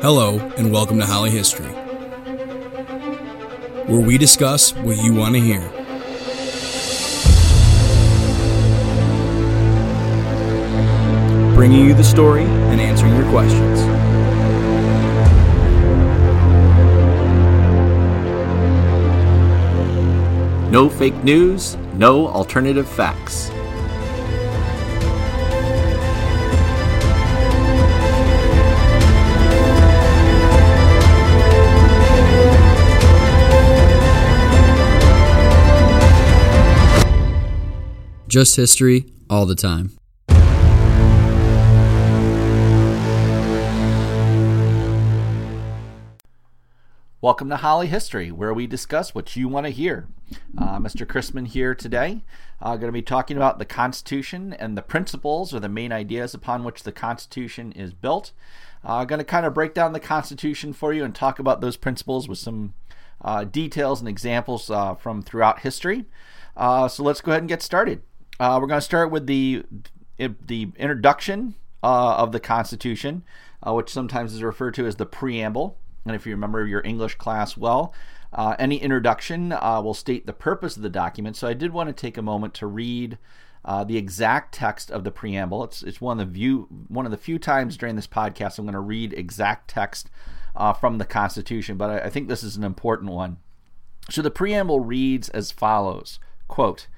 Hello, and welcome to Holly History, where we discuss what you want to hear. Bringing you the story and answering your questions. No fake news, no alternative facts. Just history, all the time. Welcome to Holly History, where we discuss what you want to hear. Mr. Crissman here today. I'm going to be talking about the Constitution and the principles or the main ideas upon which the Constitution is built. I'm going to kind of break down the Constitution for you and talk about those principles with some details and examples from throughout history. So let's go ahead and get started. We're going to start with the introduction of the Constitution, which sometimes is referred to as the preamble. And if you remember your English class well, any introduction will state the purpose of the document. So I did want to take a moment to read the exact text of the preamble. It's one of the few times during this podcast I'm going to read exact text from the Constitution, but I think this is an important one. So the preamble reads as follows, quote,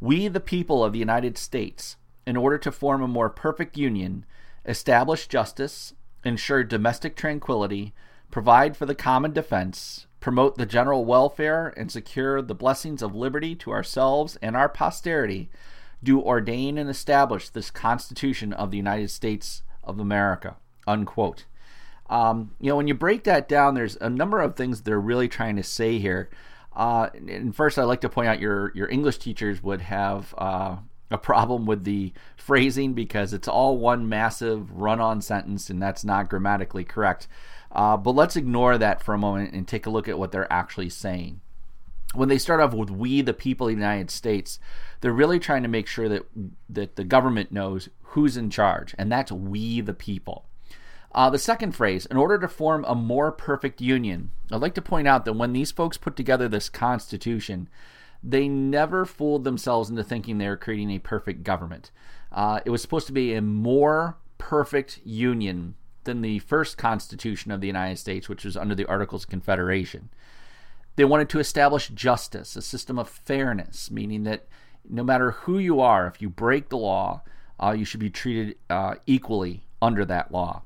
"We, the people of the United States, in order to form a more perfect union, establish justice, ensure domestic tranquility, provide for the common defense, promote the general welfare, and secure the blessings of liberty to ourselves and our posterity, do ordain and establish this Constitution of the United States of America," unquote. When you break that down, there's a number of things they're really trying to say here. And first, I'd like to point out your English teachers would have a problem with the phrasing because it's all one massive run-on sentence, and that's not grammatically correct. But let's ignore that for a moment and take a look at what they're actually saying. When they start off with "we, the people of the United States," they're really trying to make sure that the government knows who's in charge, and that's "we, the people." The second phrase, "in order to form a more perfect union," I'd like to point out that when these folks put together this Constitution, they never fooled themselves into thinking they were creating a perfect government. It was supposed to be a more perfect union than the first Constitution of the United States, which was under the Articles of Confederation. They wanted to establish justice, a system of fairness, meaning that no matter who you are, if you break the law, you should be treated equally under that law.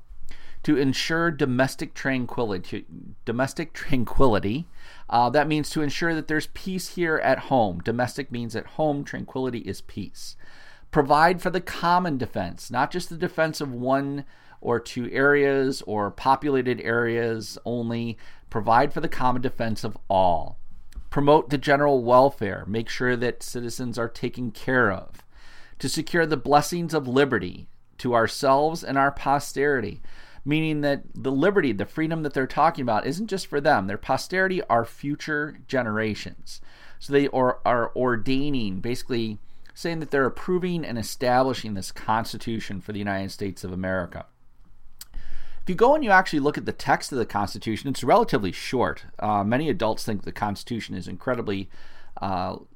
To ensure domestic tranquility, that means to ensure that there's peace here at home. Domestic means at home, tranquility is peace. Provide for the common defense, not just the defense of one or two areas or populated areas only. Provide for the common defense of all. Promote the general welfare, make sure that citizens are taken care of. To secure the blessings of liberty to ourselves and our posterity, meaning that the liberty, the freedom that they're talking about isn't just for them. Their posterity are future generations. So they are ordaining, basically saying that they're approving and establishing this Constitution for the United States of America. If you go and you actually look at the text of the Constitution, it's relatively short. Many adults think the Constitution is incredibly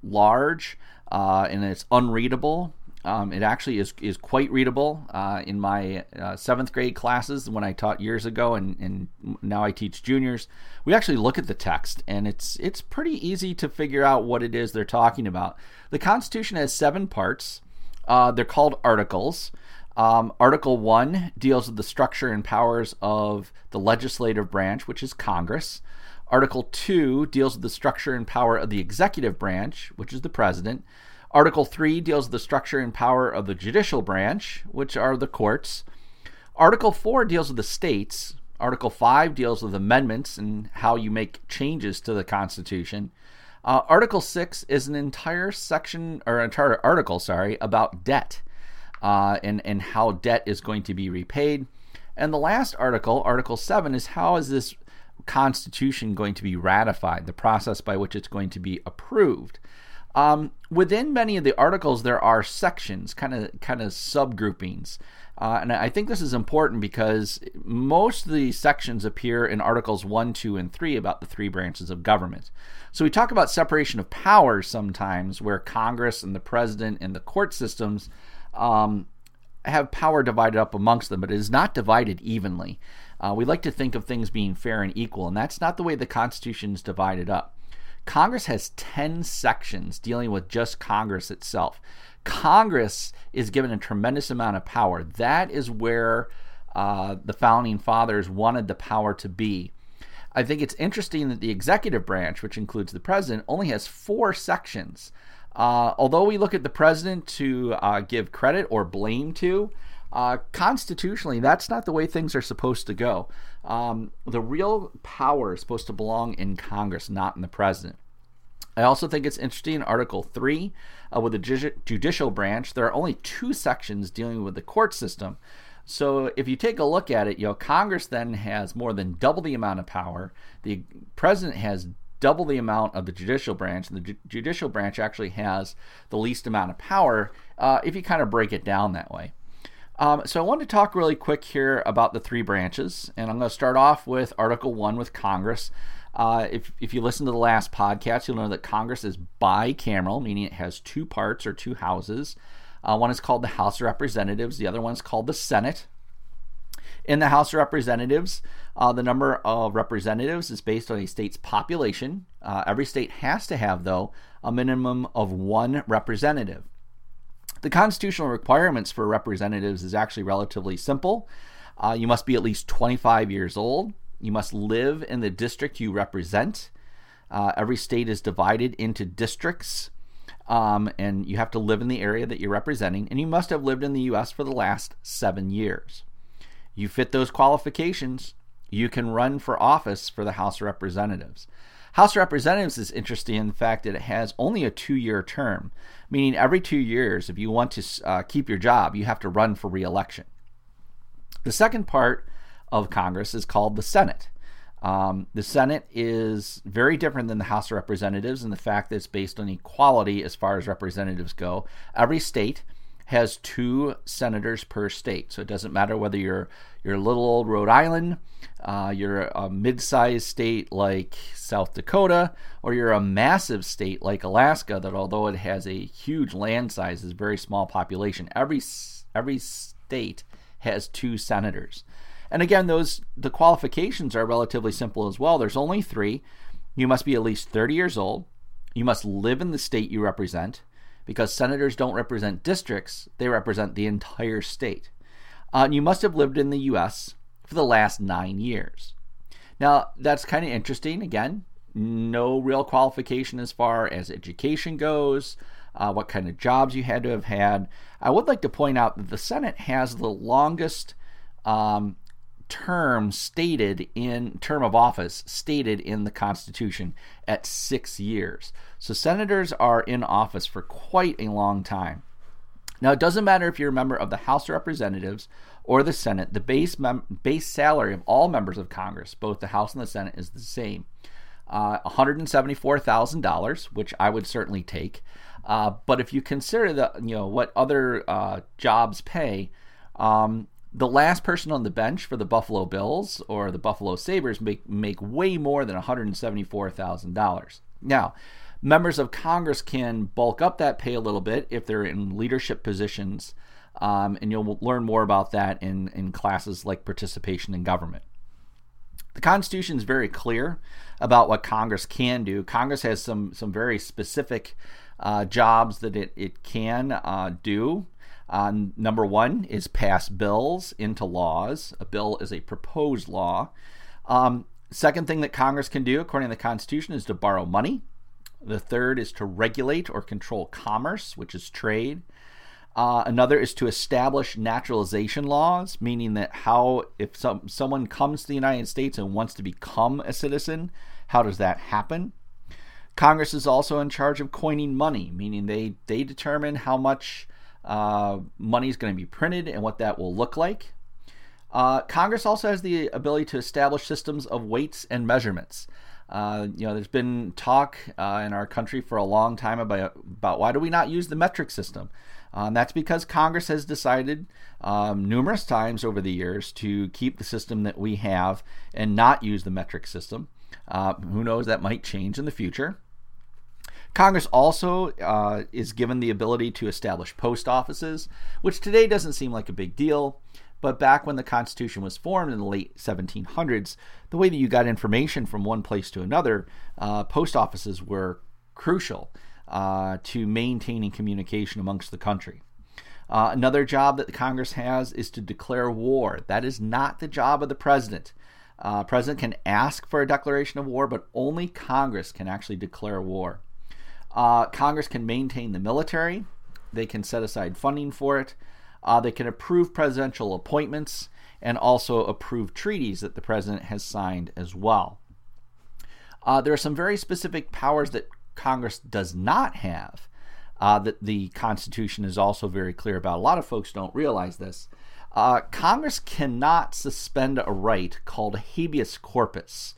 large and it's unreadable. It actually is quite readable. In my 7th grade classes when I taught years ago and now I teach juniors, we actually look at the text and it's pretty easy to figure out what it is they're talking about. The Constitution has 7 parts. They're called articles. Article 1 deals with the structure and powers of the legislative branch, which is Congress. Article 2 deals with the structure and power of the executive branch, which is the president. Article 3 deals with the structure and power of the judicial branch, which are the courts. Article 4 deals with the states. Article 5 deals with amendments and how you make changes to the Constitution. Article 6 is an entire section, or entire article, about debt and how debt is going to be repaid. And the last article, Article 7, is how is this Constitution going to be ratified, the process by which it's going to be approved. Within many of the articles, there are sections, kind of subgroupings. And I think this is important because most of the sections appear in Articles 1, 2, and 3 about the three branches of government. So we talk about separation of powers sometimes, where Congress and the president and the court systems have power divided up amongst them, but it is not divided evenly. We like to think of things being fair and equal, and that's not the way the Constitution is divided up. Congress has 10 sections dealing with just Congress itself. Congress is given a tremendous amount of power. That is where the Founding Fathers wanted the power to be. I think it's interesting that the executive branch, which includes the president, only has 4 sections. Although we look at the president to give credit or blame to, constitutionally, that's not the way things are supposed to go. The real power is supposed to belong in Congress, not in the president. I also think it's interesting in Article 3 with the judicial branch, there are only 2 sections dealing with the court system. So if you take a look at it, Congress then has more than double the amount of power. The president has double the amount of the judicial branch, and the judicial branch actually has the least amount of power if you kind of break it down that way. So I want to talk really quick here about the three branches, and I'm going to start off with Article 1 with Congress. If you listen to the last podcast, you'll know that Congress is bicameral, meaning it has 2 parts or 2 houses. One is called the House of Representatives. The other one is called the Senate. In the House of Representatives, the number of representatives is based on a state's population. Every state has to have, though, a minimum of 1 representative. The constitutional requirements for representatives is actually relatively simple. You must be at least 25 years old. You must live in the district you represent. Every state is divided into districts, and you have to live in the area that you're representing, and you must have lived in the U.S. for the last 7 years. You fit those qualifications, you can run for office for the House of Representatives. House of Representatives is interesting in the fact that it has only a 2-year term, meaning every 2 years, if you want to keep your job, you have to run for re-election. The second part of Congress is called the Senate. The Senate is very different than the House of Representatives in the fact that it's based on equality as far as representatives go. Every state has 2 senators per state. So it doesn't matter whether you're little old Rhode Island, you're a mid-sized state like South Dakota, or you're a massive state like Alaska that, although it has a huge land size, is a very small population. Every state has 2 senators. And again, the qualifications are relatively simple as well. There's only 3. You must be at least 30 years old. You must live in the state you represent, because senators don't represent districts, they represent the entire state. You must have lived in the U.S. for the last 9 years. Now, that's kind of interesting. Again, no real qualification as far as education goes, what kind of jobs you had to have had. I would like to point out that the Senate has the longest term of office stated in the Constitution at 6 years. So senators are in office for quite a long time. Now, it doesn't matter if you're a member of the House of Representatives or the Senate, the base salary of all members of Congress, both the House and the Senate, is the same. $174,000, which I would certainly take. But if you consider what other jobs pay, the last person on the bench for the Buffalo Bills or the Buffalo Sabres make way more than $174,000. Now, members of Congress can bulk up that pay a little bit if they're in leadership positions, and you'll learn more about that in classes like participation in government. The Constitution is very clear about what Congress can do. Congress has some very specific jobs that it can do. Number 1 is pass bills into laws. A bill is a proposed law. Second thing that Congress can do, according to the Constitution, is to borrow money. The third is to regulate or control commerce, which is trade. Another is to establish naturalization laws, meaning that if someone comes to the United States and wants to become a citizen, how does that happen? Congress is also in charge of coining money, meaning they determine how much money is going to be printed and what that will look like. Congress also has the ability to establish systems of weights and measurements. There's been talk in our country for a long time about why do we not use the metric system? That's because Congress has decided numerous times over the years to keep the system that we have and not use the metric system. Who knows, that might change in the future. Congress also is given the ability to establish post offices, which today doesn't seem like a big deal. But back when the Constitution was formed in the late 1700s, the way that you got information from one place to another, post offices were crucial to maintaining communication amongst the country. Another job that the Congress has is to declare war. That is not the job of the president. President can ask for a declaration of war, but only Congress can actually declare war. Congress can maintain the military. They can set aside funding for it. They can approve presidential appointments and also approve treaties that the president has signed as well. There are some very specific powers that Congress does not have that the Constitution is also very clear about. A lot of folks don't realize this. Congress cannot suspend a right called habeas corpus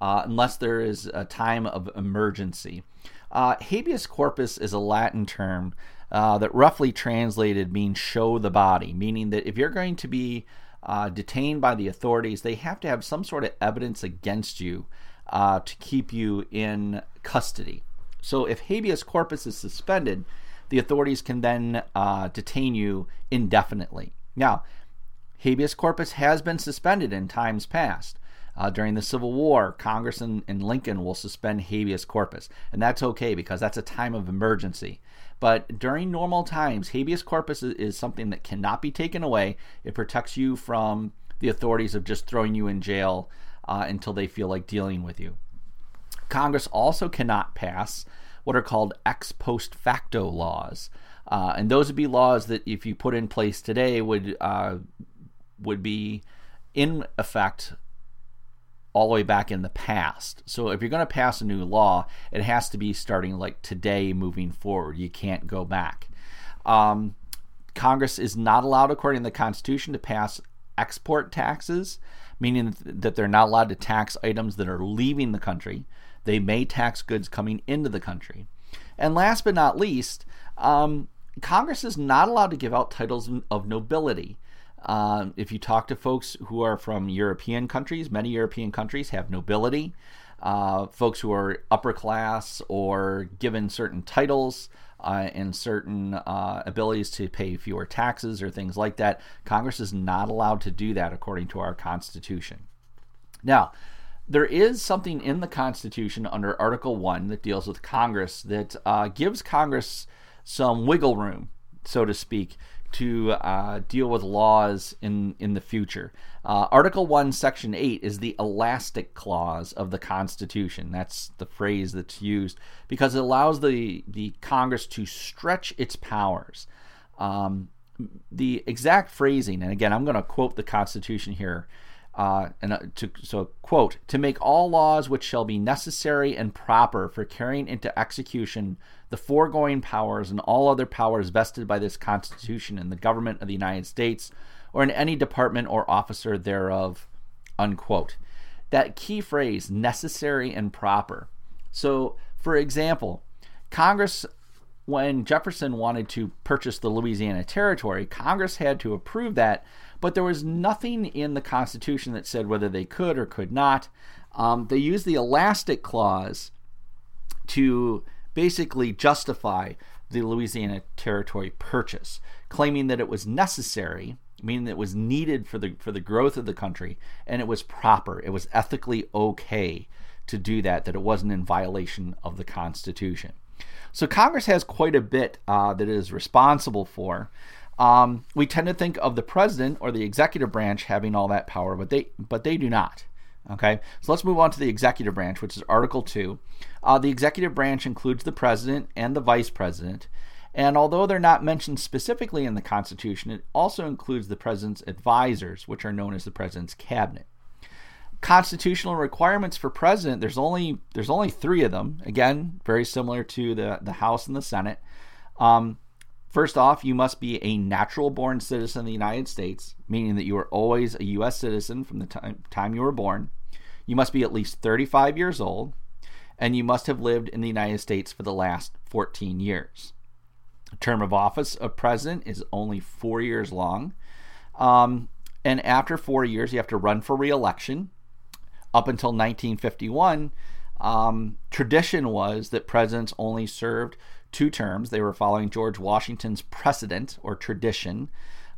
unless there is a time of emergency. Habeas corpus is a Latin term that roughly translated means show the body, meaning that if you're going to be detained by the authorities, they have to have some sort of evidence against you to keep you in custody. So if habeas corpus is suspended, the authorities can then detain you indefinitely. Now, habeas corpus has been suspended in times past. During the Civil War, Congress and Lincoln will suspend habeas corpus, and that's okay because that's a time of emergency. But during normal times, habeas corpus is something that cannot be taken away. It protects you from the authorities of just throwing you in jail until they feel like dealing with you. Congress also cannot pass what are called ex post facto laws, and those would be laws that if you put in place today would be in effect all the way back in the past. So if you're going to pass a new law, it has to be starting like today moving forward. You can't go back. Congress is not allowed, according to the Constitution, to pass export taxes, meaning that they're not allowed to tax items that are leaving the country. They may tax goods coming into the country. And last but not least, Congress is not allowed to give out titles of nobility. If you talk to folks who are from European countries, many European countries have nobility. Folks who are upper class or given certain titles and certain abilities to pay fewer taxes or things like that, Congress is not allowed to do that according to our Constitution. Now, there is something in the Constitution under Article 1 that deals with Congress that gives Congress some wiggle room, so to speak, to deal with laws in the future. Article 1, Section 8 is the elastic clause of the Constitution. That's the phrase that's used because it allows the Congress to stretch its powers. The exact phrasing, and again, I'm going to quote the Constitution here. Quote, to make all laws which shall be necessary and proper for carrying into execution the foregoing powers and all other powers vested by this Constitution in the government of the United States or in any department or officer thereof, unquote. That key phrase, necessary and proper. So, for example, Congress, when Jefferson wanted to purchase the Louisiana Territory, Congress had to approve that, but there was nothing in the Constitution that said whether they could or could not. They used the elastic clause to basically justify the Louisiana Territory purchase, claiming that it was necessary, meaning that it was needed for the growth of the country, and it was proper. It was ethically okay to do that, that it wasn't in violation of the Constitution. So Congress has quite a bit that it is responsible for. We tend to think of the president or the executive branch having all that power, but they do not. Okay, so let's move on to the executive branch, which is Article 2. The executive branch includes the president and the vice president, and although they're not mentioned specifically in the Constitution, it also includes the president's advisors, which are known as the president's cabinet. Constitutional requirements for president, there's only three of them. Again, very similar to the House and the Senate. First off, you must be a natural-born citizen of the United States, meaning that you are always a U.S. citizen from the time you were born. You must be at least 35 years old, and you must have lived in the United States for the last 14 years. The term of office of president is only 4 years long. And after 4 years, you have to run for re-election. Up until 1951, tradition was that presidents only served 2 terms. They were following George Washington's precedent or tradition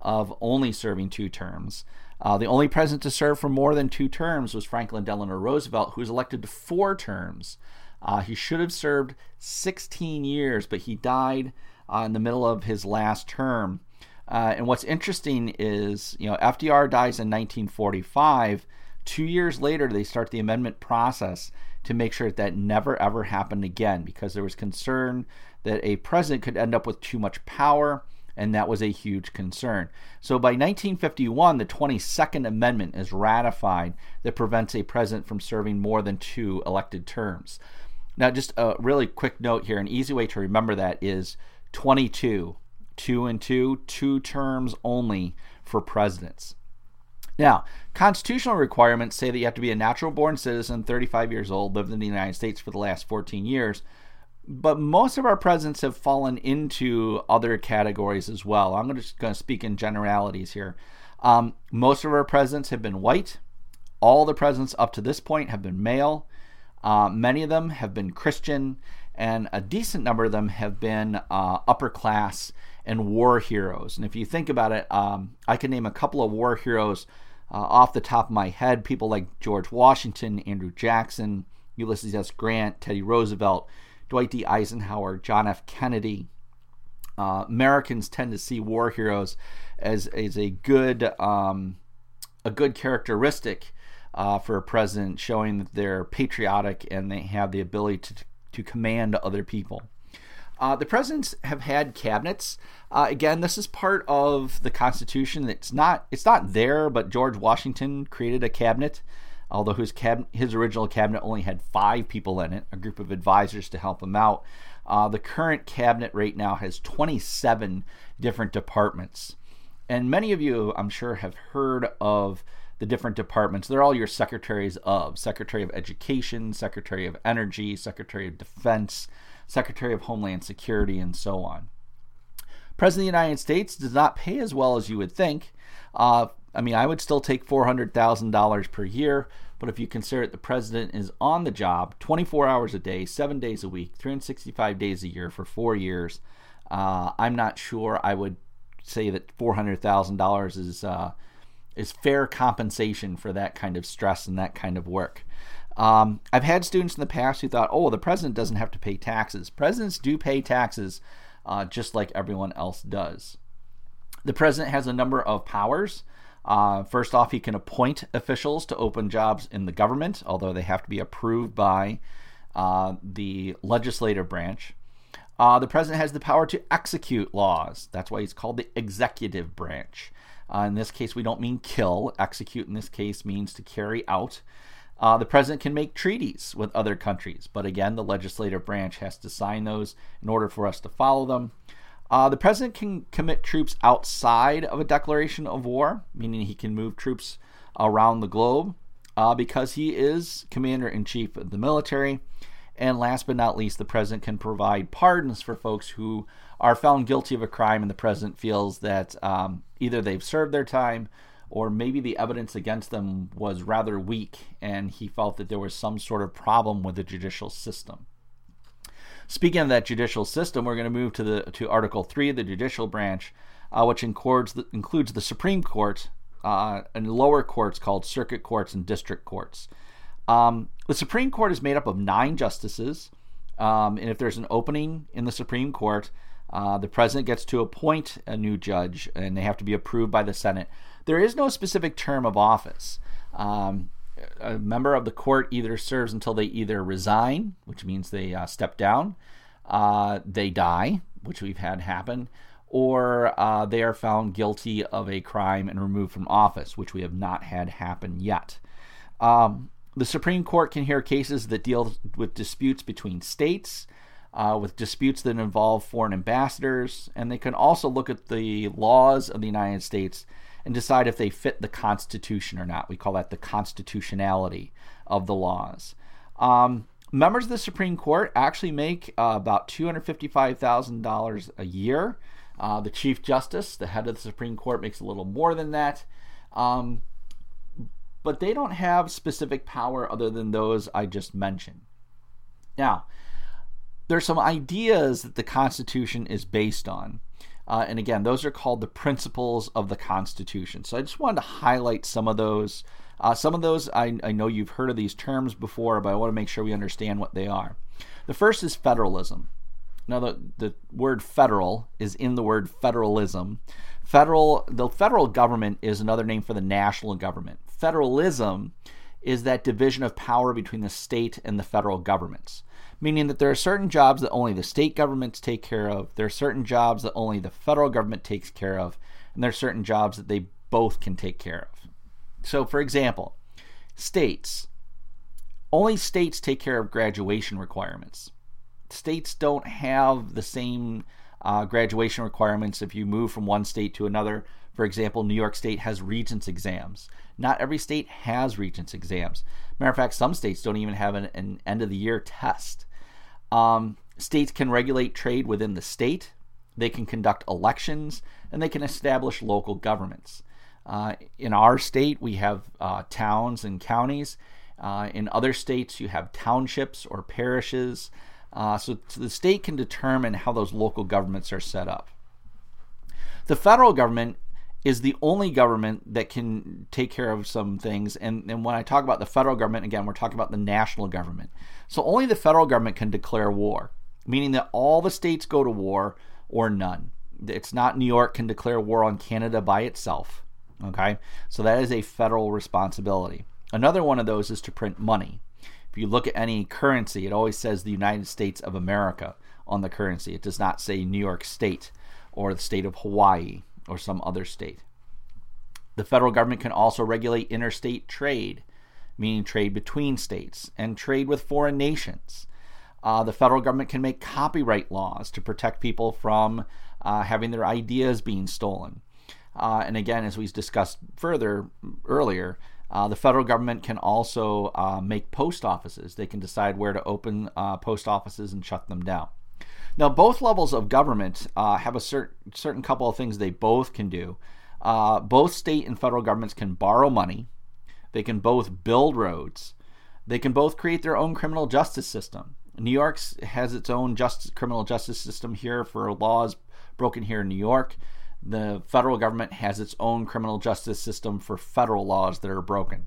of only serving 2 terms. The only president to serve for more than 2 terms was Franklin Delano Roosevelt, who was elected to 4 terms. He should have served 16 years, but he died in the middle of his last term. And what's interesting is, FDR dies in 1945. 2 years later, they start the amendment process to make sure that never, ever happened again, because there was concern that a president could end up with too much power, and that was a huge concern. So by 1951, the 22nd Amendment is ratified that prevents a president from serving more than 2 elected terms. Now, just a really quick note here, an easy way to remember that is 22. 2 and 2, 2 terms only for presidents. Now, constitutional requirements say that you have to be a natural-born citizen, 35 years old, lived in the United States for the last 14 years. But most of our presidents have fallen into other categories as well. I'm just going to speak in generalities here. Most of our presidents have been white. All the presidents up to this point have been male. Many of them have been Christian, and a decent number of them have been upper class and war heroes. And if you think about it, I can name a couple of war heroes off the top of my head, people like George Washington, Andrew Jackson, Ulysses S. Grant, Teddy Roosevelt, Dwight D. Eisenhower, John F. Kennedy. Americans tend to see war heroes as a good characteristic for a president, showing that they're patriotic and they have the ability to command other people. The presidents have had cabinets. Again, this is part of the Constitution. It's not there, but George Washington created a cabinet, although his original cabinet only had 5 people in it, a group of advisors to help him out. The current cabinet right now has 27 different departments. And many of you, I'm sure, have heard of the different departments. They're all your secretaries of: Secretary of Education, Secretary of Energy, Secretary of Defense, Secretary of Homeland Security, and so on. President of the United States does not pay as well as you would think. I would still take $400,000 per year, but if you consider it, the president is on the job 24 hours a day, 7 days a week, 365 days a year for 4 years. I'm not sure I would say that $400,000 is fair compensation for that kind of stress and that kind of work. I've had students in the past who thought, the president doesn't have to pay taxes. Presidents do pay taxes just like everyone else does. The president has a number of powers. First off, he can appoint officials to open jobs in the government, although they have to be approved by the legislative branch. The president has the power to execute laws. That's why he's called the executive branch. In this case, we don't mean kill. Execute in this case means to carry out. The president can make treaties with other countries, but again, the legislative branch has to sign those in order for us to follow them. The president can commit troops outside of a declaration of war, meaning he can move troops around the globe because he is commander-in-chief of the military. And last but not least, the president can provide pardons for folks who are found guilty of a crime and the president feels that either they've served their time or maybe the evidence against them was rather weak and he felt that there was some sort of problem with the judicial system. Speaking of that judicial system, we're going to move to Article 3 of the judicial branch, which includes the Supreme Court and lower courts called circuit courts and district courts. The Supreme Court is made up of 9 justices, and if there's an opening in the Supreme Court, the president gets to appoint a new judge, and they have to be approved by the Senate. There is no specific term of office. A member of the court either serves until they either resign, which means they step down, they die, which we've had happen, or they are found guilty of a crime and removed from office, which we have not had happen yet. The Supreme Court can hear cases that deal with disputes between states, with disputes that involve foreign ambassadors, and they can also look at the laws of the United States and decide if they fit the Constitution or not. We call that the constitutionality of the laws. Members of the Supreme Court actually make about $255,000 a year. The Chief Justice, the head of the Supreme Court, makes a little more than that. But they don't have specific power other than those I just mentioned. Now, there's some ideas that the Constitution is based on. And again, those are called the principles of the Constitution. So I just wanted to highlight some of those. I know you've heard of these terms before, but I want to make sure we understand what they are. The first is federalism. Now, the word federal is in the word federalism. The federal government is another name for the national government. Federalism is that division of power between the state and the federal governments, meaning that there are certain jobs that only the state governments take care of, there are certain jobs that only the federal government takes care of, and there are certain jobs that they both can take care of. So, for example, states. Only states take care of graduation requirements. States don't have the same graduation requirements if you move from one state to another. For example, New York State has Regents exams. Not every state has Regents exams. Matter of fact, some states don't even have an end-of-the-year test. States can regulate trade within the state. They can conduct elections, and they can establish local governments. In our state, we have towns and counties. In other states, you have townships or parishes. So the state can determine how those local governments are set up. The federal government is the only government that can take care of some things. And when I talk about the federal government, again, we're talking about the national government. So only the federal government can declare war, meaning that all the states go to war or none. It's not New York can declare war on Canada by itself. Okay, so that is a federal responsibility. Another one of those is to print money. If you look at any currency, it always says the United States of America on the currency. It does not say New York State or the state of Hawaii or some other state. The federal government can also regulate interstate trade, meaning trade between states and trade with foreign nations. The federal government can make copyright laws to protect people from having their ideas being stolen. And again, as we discussed further earlier, the federal government can also make post offices. They can decide where to open post offices and shut them down. Now, both levels of government have a certain couple of things they both can do. Both state and federal governments can borrow money. They can both build roads. They can both create their own criminal justice system. New York has its own criminal justice system here for laws broken here in New York. The federal government has its own criminal justice system for federal laws that are broken.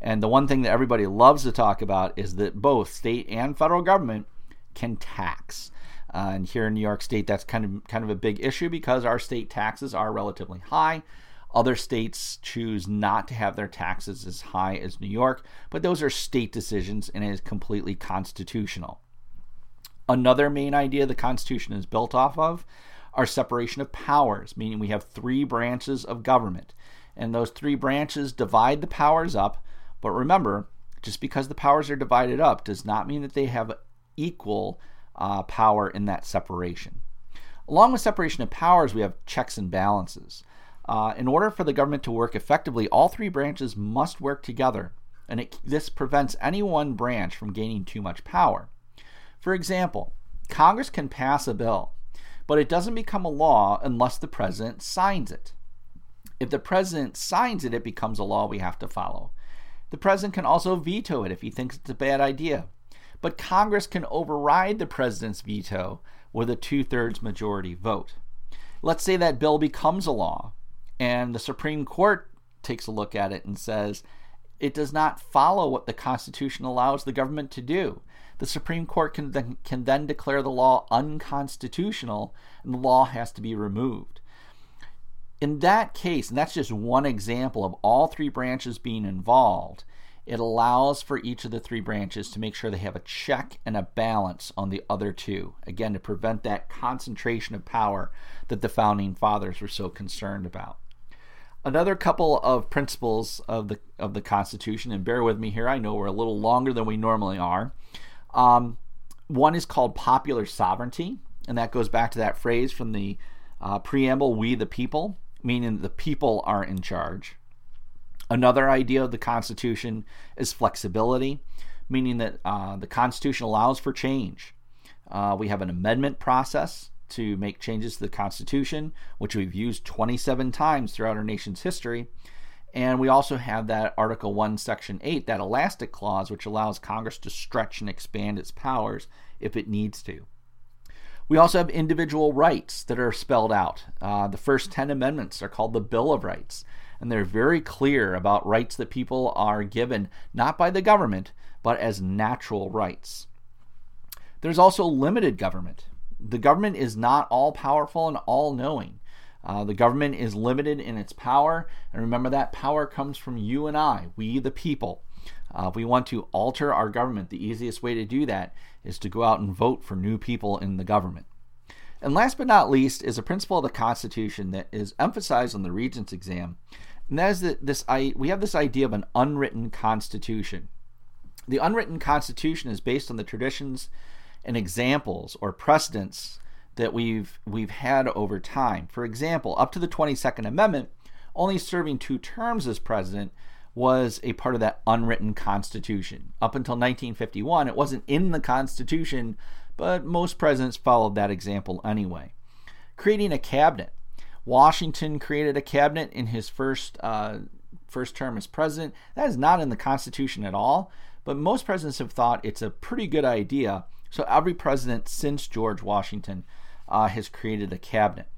And the one thing that everybody loves to talk about is that both state and federal government can tax. And here in New York State, that's kind of a big issue because our state taxes are relatively high. Other states choose not to have their taxes as high as New York, but those are state decisions and it is completely constitutional. Another main idea the Constitution is built off of are separation of powers, meaning we have three branches of government. And those three branches divide the powers up. But remember, just because the powers are divided up does not mean that they have equal power in that separation. Along with separation of powers, we have checks and balances. In order for the government to work effectively, all three branches must work together. And this prevents any one branch from gaining too much power. For example, Congress can pass a bill, but it doesn't become a law unless the president signs it. If the president signs it, it becomes a law we have to follow. The president can also veto it if he thinks it's a bad idea. But Congress can override the president's veto with a two-thirds majority vote. Let's say that bill becomes a law, and the Supreme Court takes a look at it and says, it does not follow what the Constitution allows the government to do. The Supreme Court can then declare the law unconstitutional, and the law has to be removed. In that case, and that's just one example of all three branches being involved, it allows for each of the three branches to make sure they have a check and a balance on the other two, again, to prevent that concentration of power that the Founding Fathers were so concerned about. Another couple of principles of the Constitution, and bear with me here, I know we're a little longer than we normally are. One is called popular sovereignty, and that goes back to that phrase from the preamble, we the people, meaning the people are in charge. Another idea of the Constitution is flexibility, meaning that the Constitution allows for change. We have an amendment process to make changes to the Constitution, which we've used 27 times throughout our nation's history. And we also have that Article 1, Section 8, that elastic clause, which allows Congress to stretch and expand its powers if it needs to. We also have individual rights that are spelled out. The first 10 amendments are called the Bill of Rights, and they're very clear about rights that people are given, not by the government, but as natural rights. There's also limited government. The government is not all-powerful and all-knowing. The government is limited in its power, and remember that power comes from you and I, we the people. If we want to alter our government, the easiest way to do that is to go out and vote for new people in the government. And last but not least is a principle of the Constitution that is emphasized on the Regents exam, and that is that we have this idea of an unwritten Constitution. The unwritten Constitution is based on the traditions and examples or precedents that we've had over time. For example, up to the 22nd Amendment, only serving 2 terms as president was a part of that unwritten Constitution. Up until 1951, it wasn't in the Constitution, but most presidents followed that example anyway. Creating a cabinet. Washington created a cabinet in his first term as president. That is not in the Constitution at all, but most presidents have thought it's a pretty good idea. So every president since George Washington has created a cabinet.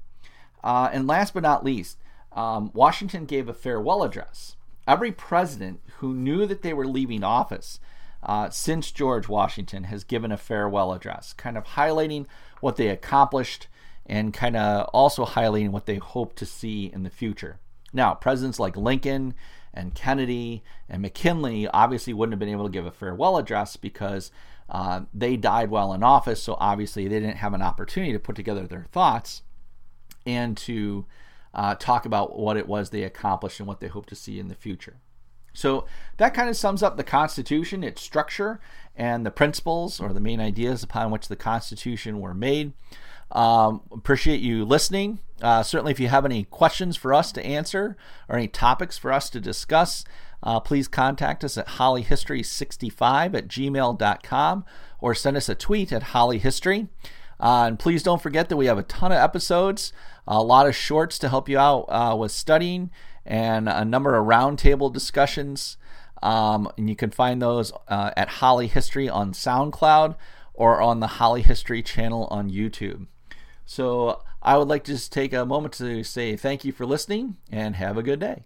And last but not least, Washington gave a farewell address. Every president who knew that they were leaving office since George Washington has given a farewell address, kind of highlighting what they accomplished and kind of also highlighting what they hope to see in the future. Now, presidents like Lincoln and Kennedy and McKinley obviously wouldn't have been able to give a farewell address because they died while in office, so obviously they didn't have an opportunity to put together their thoughts and to talk about what it was they accomplished and what they hope to see in the future. So that kind of sums up the Constitution, its structure, and the principles or the main ideas upon which the Constitution were made. Appreciate you listening. Certainly if you have any questions for us to answer or any topics for us to discuss, please contact us at hollyhistory65@gmail.com or send us a tweet at hollyhistory. And please don't forget that we have a ton of episodes, a lot of shorts to help you out with studying, and a number of roundtable discussions. And you can find those at Holly History on SoundCloud or on the Holly History channel on YouTube. So I would like to just take a moment to say thank you for listening and have a good day.